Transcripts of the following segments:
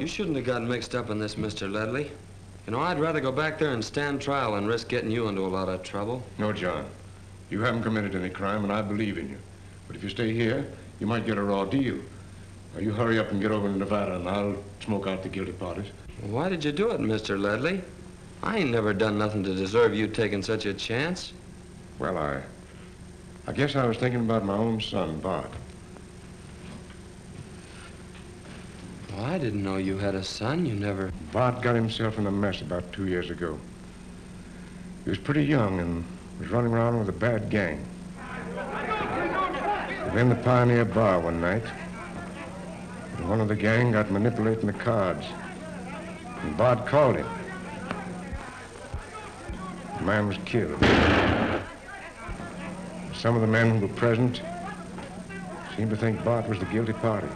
You shouldn't have gotten mixed up in this, Mr. Ledley. You know, I'd rather go back there and stand trial than risk getting you into a lot of trouble. No, John. You haven't committed any crime, and I believe in you. But if you stay here, you might get a raw deal. Now, you hurry up and get over to Nevada, and I'll smoke out the guilty parties. Why did you do it, Mr. Ledley? I ain't never done nothing to deserve you taking such a chance. Well, I guess I was thinking about my own son, Bart. Well, I didn't know you had a son. You never... Bart got himself in a mess about 2 years ago. He was pretty young and was running around with a bad gang. They were in the Pioneer Bar one night. And one of the gang got manipulating the cards. And Bart called him. The man was killed. Some of the men who were present seemed to think Bart was the guilty party.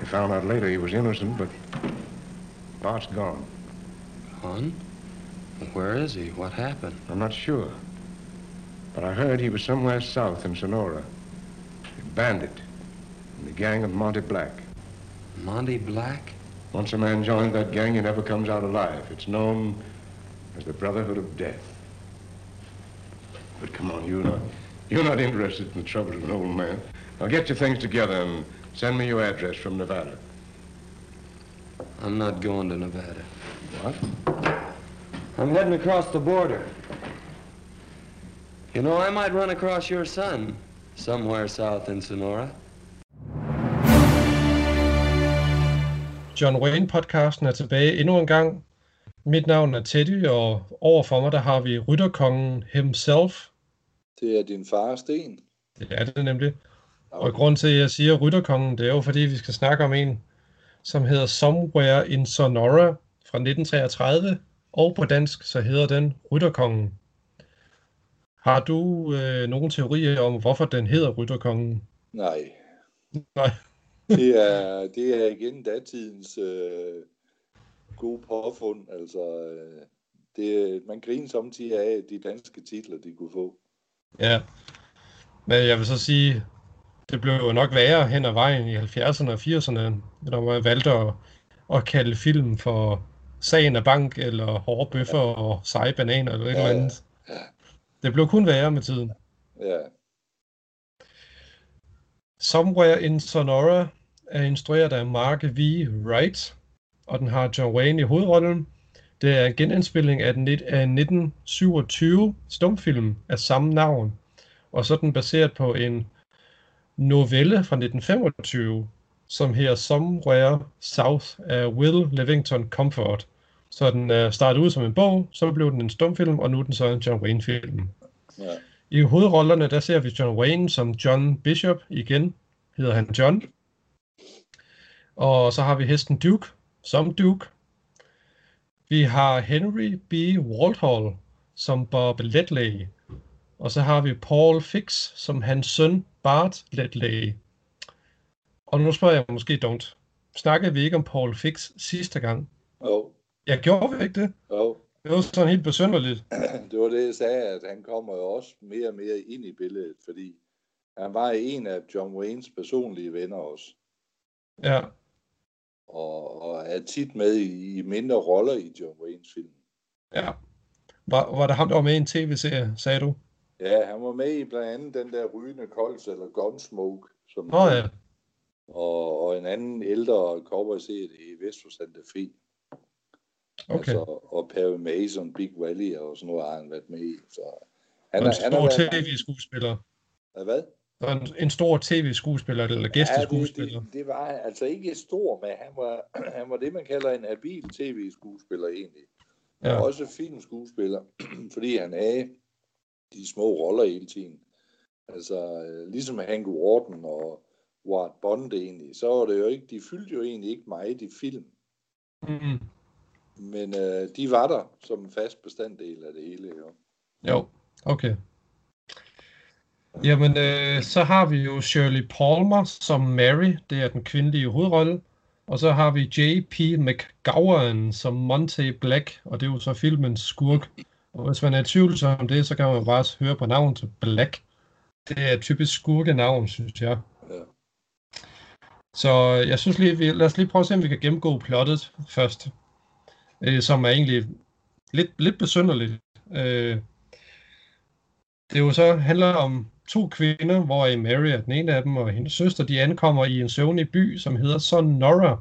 They found out later he was innocent, but Bart's gone. Gone? Where is he? What happened? I'm not sure. But I heard he was somewhere south in Sonora. A bandit in the gang of Monty Black. Monty Black? Once a man joins that gang, he never comes out alive. It's known as the Brotherhood of Death. But come on, you're not interested in the troubles of an old man. Now get your things together and send me your address from Nevada. I'm not going to Nevada. What? I'm heading across the border. You know, I might run across your son somewhere south in Sonora. John Wayne-podcasten er tilbage endnu en gang. Mit navn er Teddy, og overfor mig, der har vi rytterkongen himself. Det er din far, Sten. Det er det nemlig. Og grund til, at jeg siger rytterkongen, det er jo, fordi vi skal snakke om en, som hedder Somewhere in Sonora fra 1933, og på dansk, så hedder den Rytterkongen. Har du nogle teorier om, hvorfor den hedder Rytterkongen? Nej. Nej. Det er igen datidens gode påfund. Altså, det, man griner samtidig af de danske titler, de kunne få. Ja, men jeg vil så sige, det blev jo nok værre hen ad vejen i 70'erne og 80'erne, når man valgte at kalde filmen for Sagen af Bank, eller Hårde Bøffer og Seje Bananer, eller et eller andet. Ja. Det blev kun værre med tiden. Ja. Somewhere in Sonora er instrueret af Mark V. Wright, og den har John Wayne i hovedrollen. Det er en genindspilning af 1927 stumfilm af samme navn, og så er den baseret på en novelle fra 1925, som hedder Somewhere South af Will Livington Comfort. Så den startede ud som en bog, så blev den en stumfilm, og nu er den så en John Wayne-film. Ja. I hovedrollerne, der ser vi John Wayne som John Bishop, igen hedder han John. Og så har vi Heston Duke som Duke. Vi har Henry B. Walthall som Bob Ledley. Og så har vi Paul Fix som hans søn Bart Ledley. Og nu spørger jeg måske dumt. Snakkede vi ikke om Paul Fix sidste gang? Jo. Jeg gjorde vi ikke det? Jo. Det var sådan helt besynderligt. Det var det, jeg sagde, at han kommer jo også mere og mere ind i billedet, fordi han var en af John Waynes personlige venner også. Ja. Og er tit med i mindre roller i John Waynes film. Ja. Var der ham, der var med i en tv-serie, sagde du? Ja, han var med i blandt andet den der Rygende Kols, eller Gunsmoke, som ja. Og en anden ældre cowboy-serie i Vest for Santa Fe. Okay. Altså, og Perry Mason, Big Valley og sådan noget har han været med i. Så han er tv-skuespiller. Hvad? En stor tv-skuespiller eller gæsteskuespiller. Ja, det var altså ikke stor, men han var det, man kalder en habil tv-skuespiller egentlig. Ja. Og også filmskuespiller, fordi han havde de små roller hele tiden. Altså, ligesom Hank Warden og Ward Bond egentlig, så var det jo ikke, de fyldte jo egentlig ikke meget i film. Mm-hmm. Men de var der som en fast bestanddel af det hele. Jo, okay. Jamen, så har vi jo Shirley Palmer som Mary, det er den kvindelige hovedrolle. Og så har vi J.P. McGowan som Monty Black, og det er jo så filmens skurk. Og hvis man er i tvivl om det, så kan man bare høre på navnet til Black. Det er typisk skurkenavn, synes jeg. Ja. Så jeg synes lige, lad os lige prøve at se, om vi kan gennemgå plottet først, som er egentlig lidt besynderligt. Det jo så handler om to kvinder, hvor Mary er den ene af dem, og hendes søster, de ankommer i en søvnig by, som hedder Sonora.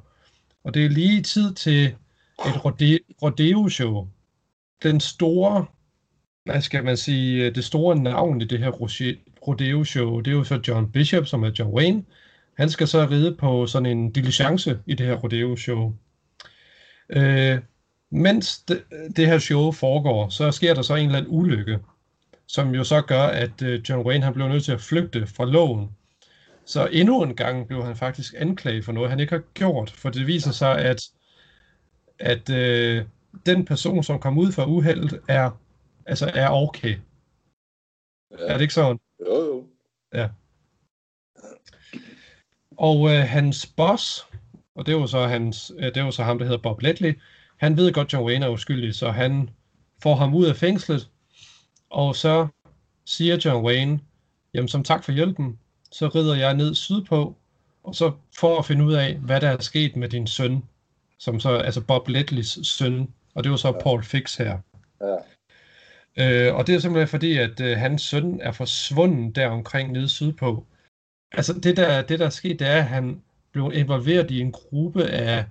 Og det er lige tid til et rodeo-show. Den store, hvad skal man sige, det store navn i det her rodeo-show, det er jo så John Bishop, som er John Wayne. Han skal så ride på sådan en diligence i det her rodeo-show. Mens det her show foregår, så sker der så en eller anden ulykke, som jo så gør, at John Wayne han blev nødt til at flygte fra loven. Så endnu en gang blev han faktisk anklaget for noget, han ikke har gjort, for det viser sig, at den person, som kom ud fra uheldet, er okay. Er det ikke sådan? Jo. Ja. Og hans boss, og det var så ham, der hedder Bob Ledley, han ved godt, John Wayne er uskyldig, så han får ham ud af fængslet, og så siger John Wayne, jamen som tak for hjælpen, så rider jeg ned sydpå, og så for at finde ud af, hvad der er sket med din søn, som så, altså Bob Ledleys søn, og det var så Paul Fix her. Ja. Og det er simpelthen fordi, at hans søn er forsvundet der omkring nede sydpå. Altså det der er sket, det er, at han blev involveret i en gruppe af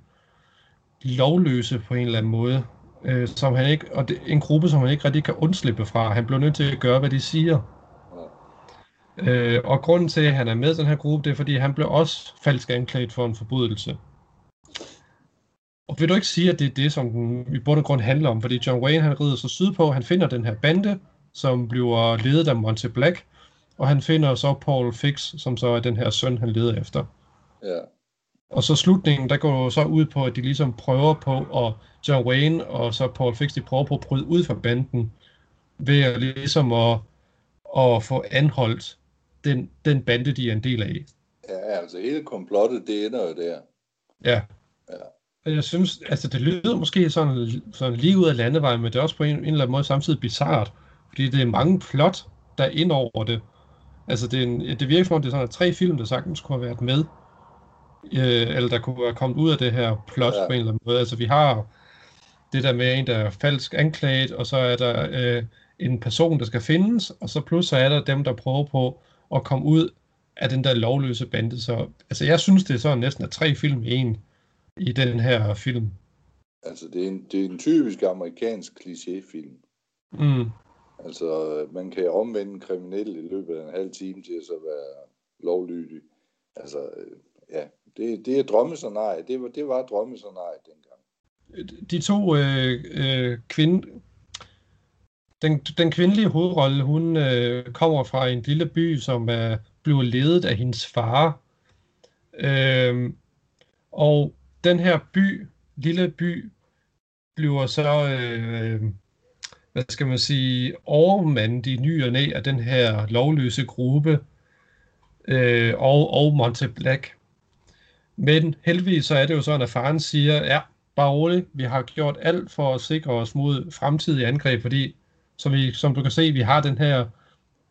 lovløse på en eller anden måde, som han ikke, og det, en gruppe, som han ikke rigtig kan undslippe fra. Han blev nødt til at gøre, hvad de siger. Og grunden til, at han er med i den her gruppe, det er, fordi han blev også falsk anklaget for en forbrydelse. Og vil du ikke sige, at det er det, som den i bund og grund handler om? Fordi John Wayne, han rider så sydpå, han finder den her bande, som bliver ledet af Monty Black, og han finder så Paul Fix, som så er den her søn, han leder efter. Ja. Og så slutningen, der går så ud på, at de ligesom prøver på, og John Wayne og så Paul Fix, de prøver på at bryde ud fra banden, ved at ligesom at få anholdt den bande, de er en del af. Ja, altså hele komplottet, det ender jo der. Ja. Og jeg synes, altså det lyder måske sådan lige ud af landevejen, men det er også på en eller anden måde samtidig bizarrt, fordi det er mange plot, der er ind over det. Altså det virker som om, det er sådan 3 film, der sagtens kunne have været med, eller der kunne have kommet ud af det her plot på en eller anden måde. Altså vi har det der med en, der er falsk anklaget, og så er der en person, der skal findes, og så pludselig er der dem, der prøver på at komme ud af den der lovløse bande. Så, altså jeg synes, det er sådan næsten at 3 film i en i den her film. Altså det er en typisk amerikansk klichéfilm. Mm. Altså man kan omvende en kriminel i løbet af en halv time til at så være lovlydig. Altså ja, det er drømmescenarie. Det var drømmescenarie dengang. De to kvinder. Den kvindelige hovedrolle, hun kommer fra en lille by, som bliver ledet af hendes far. Og den her lille by, bliver så, hvad skal man sige, overmandet i ny og næ af den her lovløse gruppe og Monty Black. Men heldigvis så er det jo sådan, at faren siger, ja, bare roligt, vi har gjort alt for at sikre os mod fremtidige angreb, fordi som du kan se, vi har den her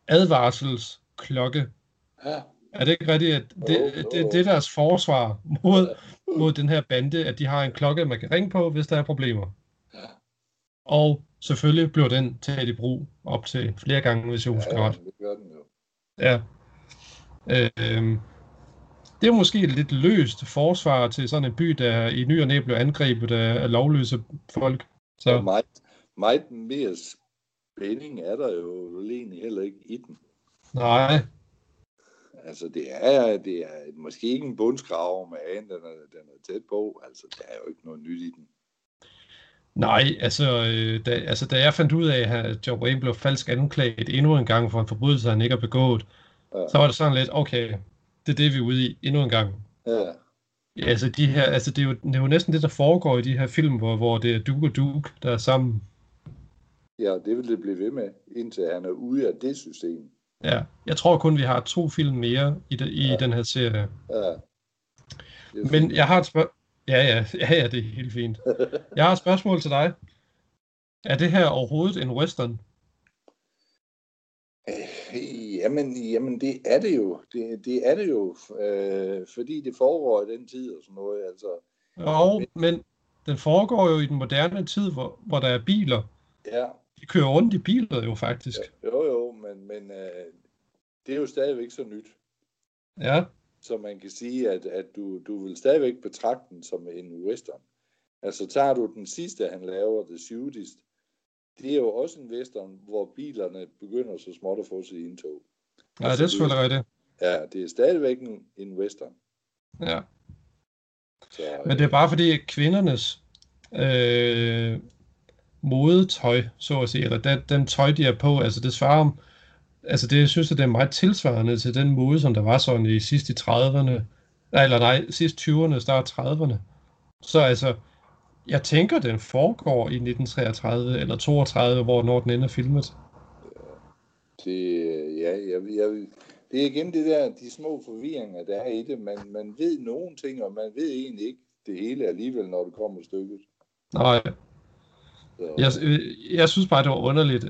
advarselsklokke. Ja. Er det ikke rigtigt, at det er deres forsvar mod den her bande, at de har en klokke, man kan ringe på, hvis der er problemer? Ja. Og selvfølgelig bliver den taget i brug op til flere gange, hvis jeg husker ret. Ja, det gør den jo. Ja. Det er måske et lidt løst forsvar til sådan en by, der i ny og næ blev angrebet af lovløse folk. Så ja, meget mere spænding er der jo egentlig heller ikke i den. Nej. Altså, det er måske ikke en bundskraver, men den er tæt på. Altså, der er jo ikke noget nyt i den. Nej, da jeg fandt ud af, at John Wayne blev falsk anklaget endnu en gang for en forbrydelse, han ikke har begået, så var det sådan lidt, okay, det er det, vi er ude i endnu en gang. Ja. Altså, det er jo næsten det, der foregår i de her film, hvor det er Duke og Duke, der er sammen. Ja, det vil det blive ved med, indtil han er ude af det system. Ja, jeg tror kun, vi har 2 film mere i den her serie. Ja. Men jeg har et spørgsmål. Ja, det er helt fint. Jeg har et spørgsmål til dig. Er det her overhovedet en western? Jamen, det er det jo. Det er det jo, fordi det foregår i den tid og sådan noget. Altså. Jo, men den foregår jo i den moderne tid, hvor der er biler. Ja. De kører rundt i biler jo faktisk. Ja, jo, men det er jo stadigvæk så nyt. Ja. Så man kan sige, at du vil stadigvæk betragte den som en western. Altså tager du den sidste, han laver, The Shootist, det er jo også en western, hvor bilerne begynder så småt at få sit indtog. Ja, altså, det er selvfølgelig rigtigt. Ja, det er stadigvæk en western. Ja. Så, men det er bare fordi, at kvindernes modetøj, så at sige, eller den tøj, de er på, altså det svarer altså det, jeg synes, at det er meget tilsvarende til den mode, som der var sådan i sidst i 30'erne, eller nej, sidst 20'erne, start 30'erne. Så altså, jeg tænker, den foregår i 1933 eller 32, hvor den ender filmet. Det er igen det der, de små forvirringer, der er i det. Man ved nogle ting, og man ved egentlig ikke det hele alligevel, når det kommer stykket. Nej. Jeg synes bare, det var underligt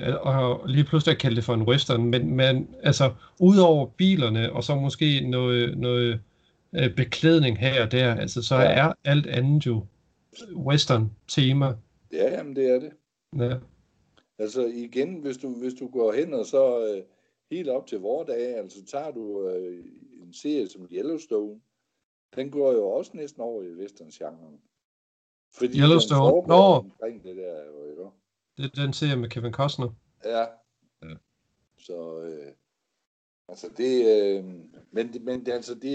at lige pludselig kalde det for en western, men altså, udover bilerne og så måske noget beklædning her og der, altså, så er alt andet jo western tema. Ja, jamen det er det. Ja. Altså igen, hvis du går hen og så helt op til vore dage, altså tager du en serie som Yellowstone, den går jo også næsten over i western-genren. Fordi Yellowstone, omkring det der, jo. Det er den serie med Kevin Costner. Ja. Så, altså det, men det, altså, det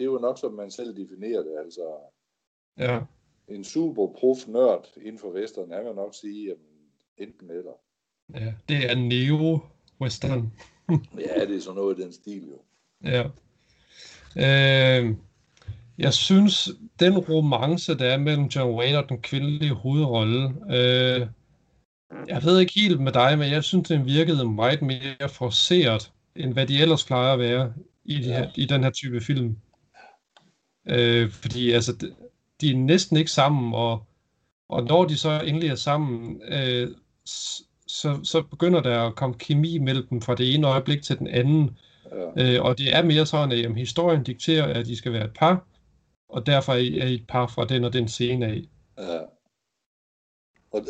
er jo nok, som man selv definerer det, altså. Ja. En super prof-nørd inden for western, han vil nok sige, jamen, enten eller. Ja, det er neo-western. Ja, det er sådan noget i den stil, jo. Ja. Jeg synes, den romance, der er mellem John Wayne og den kvindelige hovedrolle, jeg ved ikke helt med dig, men jeg synes, den virkede meget mere forceret, end hvad de ellers plejer at være i den her type film. Fordi altså, de er næsten ikke sammen, og når de så endelig er sammen, så begynder der at komme kemi mellem dem fra det ene øjeblik til den anden. Ja. Og det er mere sådan, at jamen, historien dikterer, at de skal være et par, og derfor er I et par fra den og den scene af. Ja.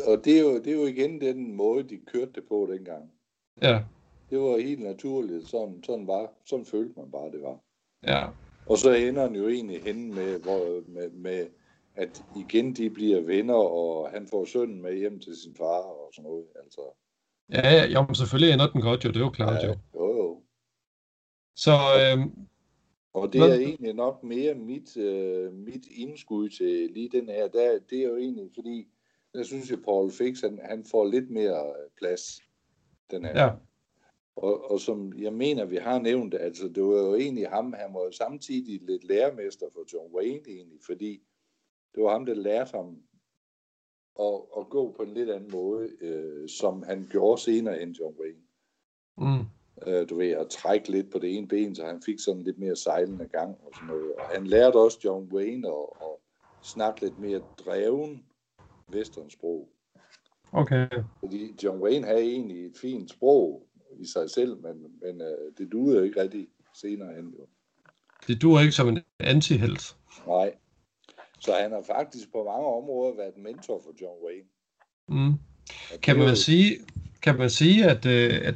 Og det er jo igen den måde, de kørte det på dengang. Ja. Det var helt naturligt, sådan var, sådan følte man bare, det var. Ja. Og så ender han jo egentlig henne med, at igen de bliver venner, og han får sønnen med hjem til sin far og sådan noget. Altså. Ja, jo, men selvfølgelig ender den godt jo, det er jo klart jo. Jo. Så, og det er egentlig nok mere mit indskud til lige den her, det er jo egentlig, fordi jeg synes jo, Paul Fix, han får lidt mere plads, den her. Ja. Og som jeg mener, vi har nævnt, altså det var jo egentlig ham, han var jo samtidig lidt lærermester for John Wayne egentlig, fordi det var ham, der lærte ham at gå på en lidt anden måde, som han gjorde senere end John Wayne. Mm. Du ved, at trække lidt på det ene ben, så han fik sådan lidt mere sejlende gang og sådan noget. Og han lærte også John Wayne at snakke lidt mere dreven westernsprog. Okay. Fordi John Wayne havde egentlig et fint sprog i sig selv, men det duede jo ikke rigtig senere hen. Det duer ikke som en antihelt. Nej. Så han har faktisk på mange områder været mentor for John Wayne. Mm. Kan man sige, at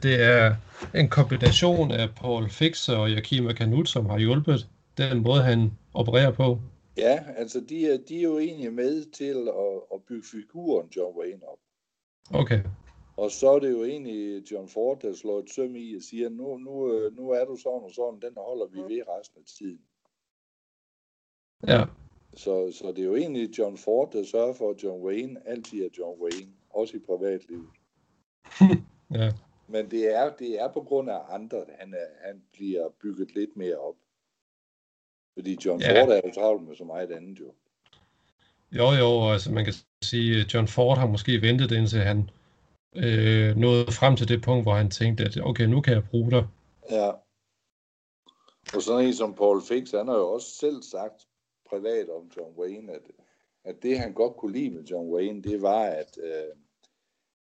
det er en kombination af Paul Fix og Yakima Canutt, som har hjulpet den måde, han opererer på? Ja, altså de er jo egentlig med til at bygge figuren John Wayne op. Okay. Og så er det jo egentlig John Ford, der slår et søm i og siger, nu er du sådan og sådan, den holder vi ved resten af tiden. Ja. Så det er jo egentlig John Ford, der sørger for, at John Wayne altid er John Wayne, også i privatlivet. Ja. Men det er på grund af andre, han bliver bygget lidt mere op. Fordi John Ford er jo travlt med så meget andet jo. Jo, altså man kan sige, at John Ford har måske ventet indtil han nåede frem til det punkt, hvor han tænkte, at okay, nu kan jeg bruge dig. Ja. Og sådan en som Paul Fix, han har jo også selv sagt privat om John Wayne, at det han godt kunne lide med John Wayne, det var, at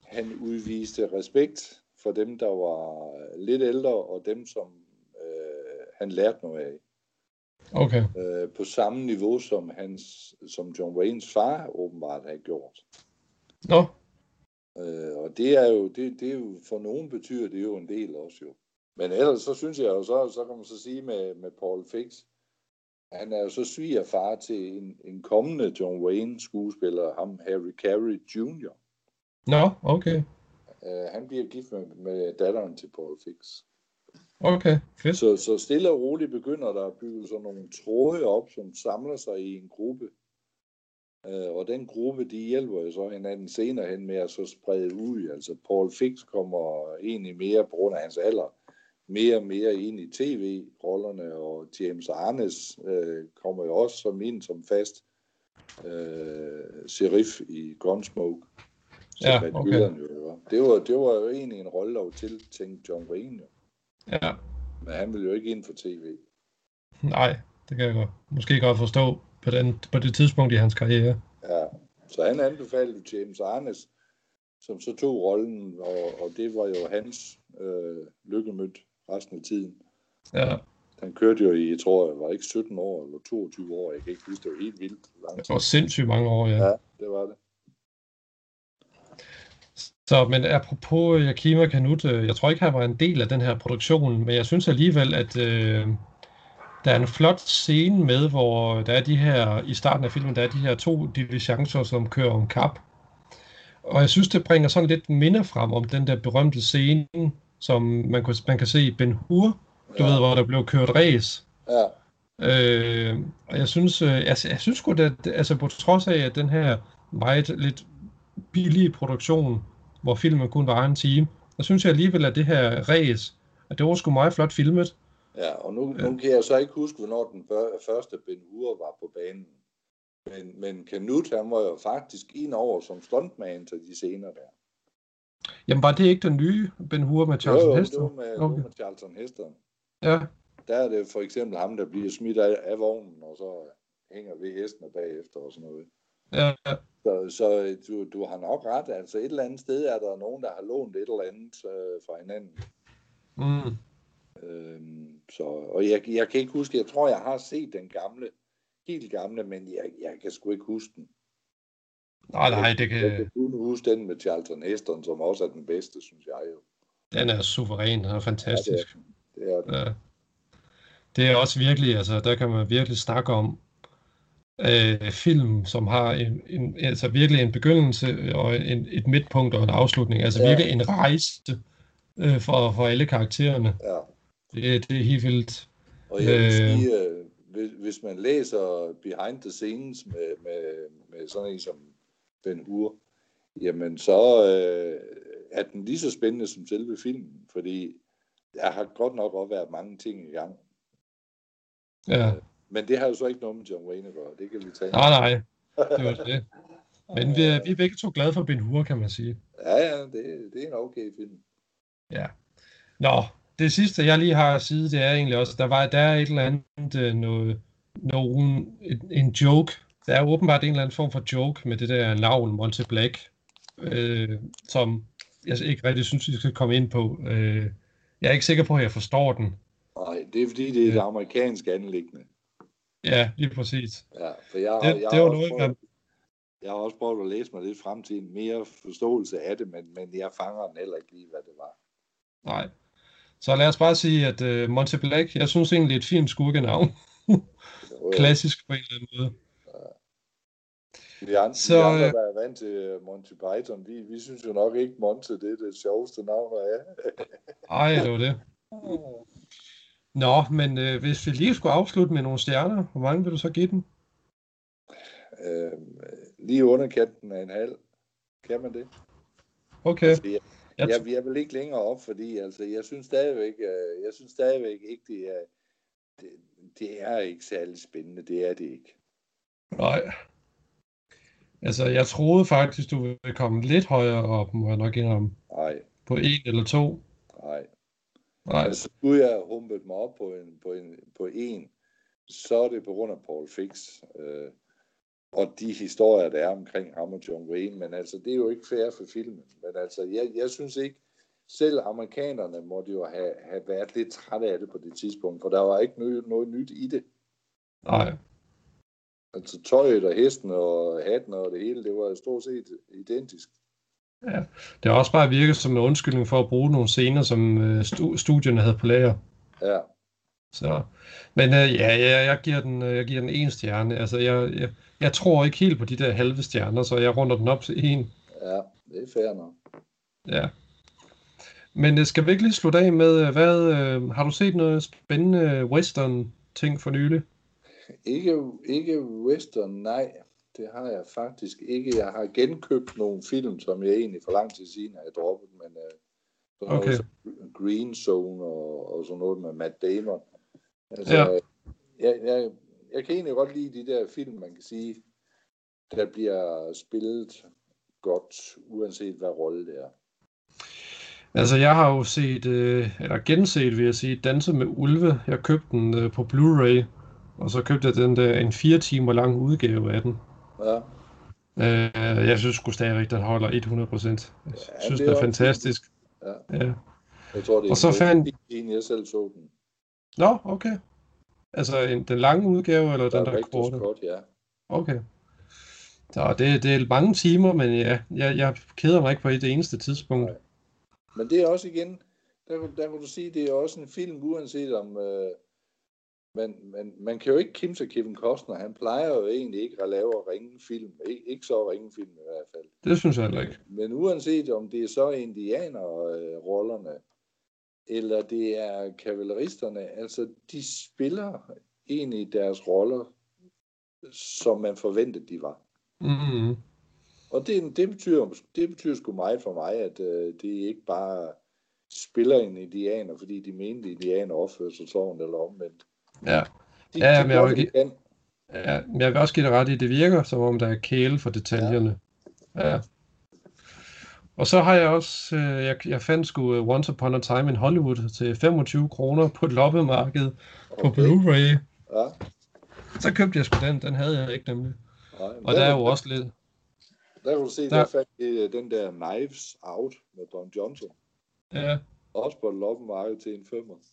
han udviste respekt for dem, der var lidt ældre, og dem, som han lærte noget af. Okay. På samme niveau, som, som John Waynes far åbenbart havde gjort. Nå. Og det er jo, det er jo, for nogen betyder det jo en del også jo. Men ellers så synes jeg jo, så kan man så sige med Paul Fix, han er jo så svigerfar til en kommende John Wayne skuespiller, ham Harry Carey Jr. Nå, okay. Han bliver gift med datteren til Paul Fix. Okay, fedt. Så stille og roligt begynder der at bygge sådan nogle tråde op, som samler sig i en gruppe. Og den gruppe, de hjælper jo så hinanden senere hen med at så sprede ud. Altså Paul Fix kommer egentlig mere på grund af hans alder, mere og mere ind i tv-rollerne, og James Arness kommer jo også som ind som fast sheriff i Gunsmoke. Ja, okay. Det var jo egentlig en rolle, der var tiltænkt John Wayne. Ja. Men han ville jo ikke ind for tv. Nej, det kan jeg godt. Måske godt forstå på det tidspunkt i hans karriere. Ja, så han anbefalede James Arness, som så tog rollen, og det var jo hans lykkemødt resten af tiden. Ja. Han kørte jo i, jeg tror, jeg var ikke 17 år eller 22 år, jeg kan ikke huske, det var helt vildt lang tid. Det var sindssygt mange år, ja. Ja, det var det. Så, men apropos Yakima Canutt, jeg tror ikke, han var en del af den her produktion, men jeg synes alligevel, at der er en flot scene med, hvor der er de her, i starten af filmen, der er de her to diligencer, som kører om kap. Og jeg synes, det bringer sådan lidt minder frem om den der berømte scene, som man kan se i Ben-Hur, du ved, hvor der blev kørt ræs. Ja. Og jeg synes, sgu da, altså på trods af, at den her meget lidt billige produktion, hvor filmen kun var en time, der synes jeg alligevel, at det her ræs, at det var sgu meget flot filmet. Ja, og nu kan jeg så ikke huske, hvornår den første Ben-Hur var på banen. Men Canutt, han var jo faktisk indover som stuntman til de scener der. Jamen var det ikke den nye Ben-Hur med Charlton Heston? Jo, det var med Charlton Heston. Ja. Der er det for eksempel ham, der bliver smidt af vognen, og så hænger ved hestene bagefter og sådan noget. Ja. Så du har nok ret. Altså et eller andet sted er der nogen, der har lånt et eller andet fra hinanden. Mm. Og jeg kan ikke huske, jeg tror, jeg har set den gamle, helt gamle, men jeg kan sgu ikke huske den. Nej, det kan... Jeg kan kun huske den med Charlton Heston, som også er den bedste, synes jeg jo. Den er suveræn, den er fantastisk. Ja, det er den. Ja. Det er også virkelig, altså der kan man virkelig snakke om film, som har altså virkelig en begyndelse og et midtpunkt og en afslutning. Altså virkelig en rejse for alle karaktererne. Ja. Det er helt vildt. Og jeg vil sige, hvis man læser behind the scenes med sådan en som Ben-Hur, jamen så er den lige så spændende som selve filmen, fordi der har godt nok også været mange ting i gang. Ja. Men det har jo så ikke noget med John Wayne at gøre, det kan vi tage. Nej, det var det. Men vi er begge to glade for Ben-Hur, kan man sige. Ja, det er en okay film. Ja. Nå. Det sidste, jeg lige har at sige, det er egentlig også, der er et eller andet, en joke. Der er åbenbart en eller anden form for joke med det der navn, Monty Black, som jeg ikke rigtig synes, vi skal komme ind på. Jeg er ikke sikker på, at jeg forstår den. Nej, det er fordi, det er det amerikanske anliggende. Ja, lige præcis. Ja, for jeg har også prøvet at læse mig lidt frem til en mere forståelse af det, men jeg fanger den heller ikke lige, hvad det var. Nej. Så lad os bare sige, at Monty Black, jeg synes egentlig, det er et fint skurkenavn. Klassisk på en eller anden måde. Ja. Vi andre, der er vant til Monty Python, vi synes jo nok ikke, Monty det er det sjoveste navn, der er. Ej, det var det. Nå, men hvis vi lige skulle afslutte med nogle stjerner, hvor mange vil du så give den? Lige underkanten af en halv. Kan man det? Okay. Jeg vil ikke længere op, fordi altså, jeg synes stadigvæk ikke, det er ikke særlig spændende. Det er det ikke. Nej. Altså, jeg troede faktisk, du ville komme lidt højere op, må jeg nok indrømme. Nej. På en eller to. Nej. Altså, skulle jeg humpet mig op på en, så er det på grund af Paul Fix og de historier, der er omkring ham og John Wayne, men altså, det er jo ikke fair for filmen, men altså, jeg synes ikke, selv amerikanerne måtte jo have været lidt trætte af det på det tidspunkt, for der var ikke noget nyt i det. Nej. Altså tøjet og hesten og hatten og det hele, det var stort set identisk. Ja, det har også bare virket som en undskyldning for at bruge nogle scener, som studierne havde på lager. Ja. Så, men jeg giver den en stjerne. Altså, jeg tror ikke helt på de der halve stjerner, så jeg runder den op til en. Ja, det er fair nok. Ja. Men skal vi ikke lige slutte af med, har du set noget spændende western-ting for nylig? Ikke western, nej. Det har jeg faktisk ikke. Jeg har genkøbt nogle film, som jeg egentlig for lang tid siden har droppet, men okay. Green Zone og sådan noget med Matt Damon. Altså, ja. Jeg kan egentlig godt lide de der film, man kan sige, der bliver spillet godt, uanset hvad rolle det er. Altså, jeg har jo set, eller genset, vil jeg sige, Danse med Ulve. Jeg købte den på Blu-ray, og så købte jeg den der en 4 timer lang udgave af den. Ja. Jeg synes sgu stadigvæk, den holder 100%. Jeg synes, det er fantastisk. Ja. Ja. Jeg tror, det er og så en, jeg selv så den. Nå, okay. Altså, den lange udgave, eller den der korte? Kort, ja. Okay. Så det er mange timer, men ja, jeg keder mig ikke på det eneste tidspunkt. Nej. Men det er også igen, der kan du sige, det er også en film, uanset om, man kan jo ikke kimse Kevin Costner, han plejer jo egentlig ikke at lave ringe film, ikke så ringe film i hvert fald. Det synes jeg heller ikke. Men uanset om det er så indianerrollerne, eller det er kavaleristerne, altså de spiller egentlig deres roller, som man forventede de var. Mhm. Og det betyder sgu meget for mig, at det ikke bare spiller en indianer, fordi de mente indianer opfører sig sådan eller omvendt. Ja, men jeg vil også give det ret i, at det virker, som om der er kæle for detaljerne. Ja. Ja. Og så har jeg også, jeg fandt sgu Once Upon a Time in Hollywood til 25 kroner på et loppemarked på Blu-ray. Ja. Så købte jeg sgu den havde jeg ikke nemlig. Nej, og der er jo også lidt... Der kan du se, der fandt den der Knives Out med Don Johnson. Ja. Også på loppemarkedet til en 5'er.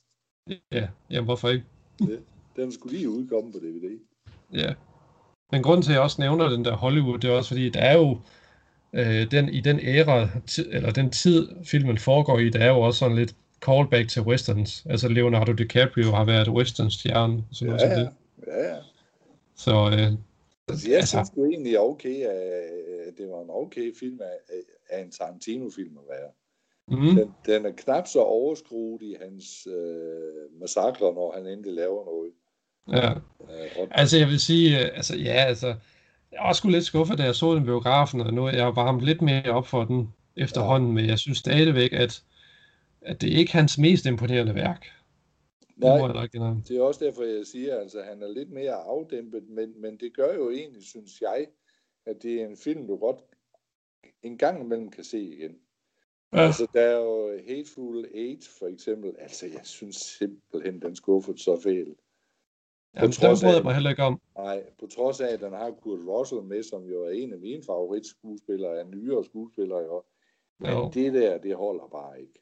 Ja, jamen hvorfor ikke? Den skulle lige udkomme på DVD. Ja. Men grunden til, at jeg også nævner den der Hollywood, det er også fordi, der er jo den æra, eller den tid, filmen foregår i, der er jo også sådan lidt callback til westerns. Altså Leonardo DiCaprio har været westernstjerne. Ja. Så... Altså, jeg synes jo egentlig okay, at det var en okay film af en Tarantino-film at være. Mm-hmm. Den er knap så overskruet i hans massakre, når han endelig laver noget. Ja. Altså jeg vil sige, jeg var sgu lidt skuffet, da jeg så den biografen, og nu er jeg varmt lidt mere op for den efterhånden, men jeg synes stadigvæk, at det ikke er hans mest imponerende værk. Nej, det er også derfor, jeg siger, at altså, han er lidt mere afdæmpet, men det gør jo egentlig, synes jeg, at det er en film, du godt en gang imellem kan se igen. Ja. Altså, der er jo Hateful Eight, for eksempel. Altså, jeg synes simpelthen, den skuffede så fælt. Jamen, den brød jeg mig heller ikke om. Nej, på trods af, at den har Kurt Russell med, som jo er en af mine favoritskuespillere, nyere skuespillere jo. Men det der, det holder bare ikke.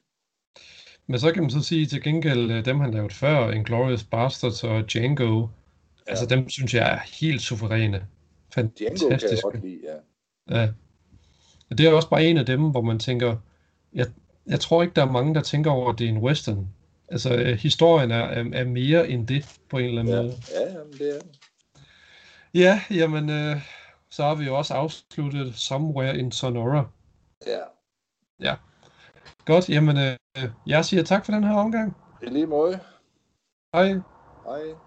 Men så kan man så sige til gengæld, dem han lavede før, Inglourious Basterds og Django, altså dem synes jeg er helt suveræne. Fantastisk. Django kan jeg godt lide, ja. Og det er også bare en af dem, hvor man tænker, jeg tror ikke, der er mange, der tænker over, at det er en western. Altså historien er mere end det, på en eller anden måde. Ja, det er det. Ja, jamen, så har vi jo også afsluttet Somewhere in Sonora. Ja. Ja. Godt, jamen jeg siger tak for den her omgang. I lige måde. Hej. Hej.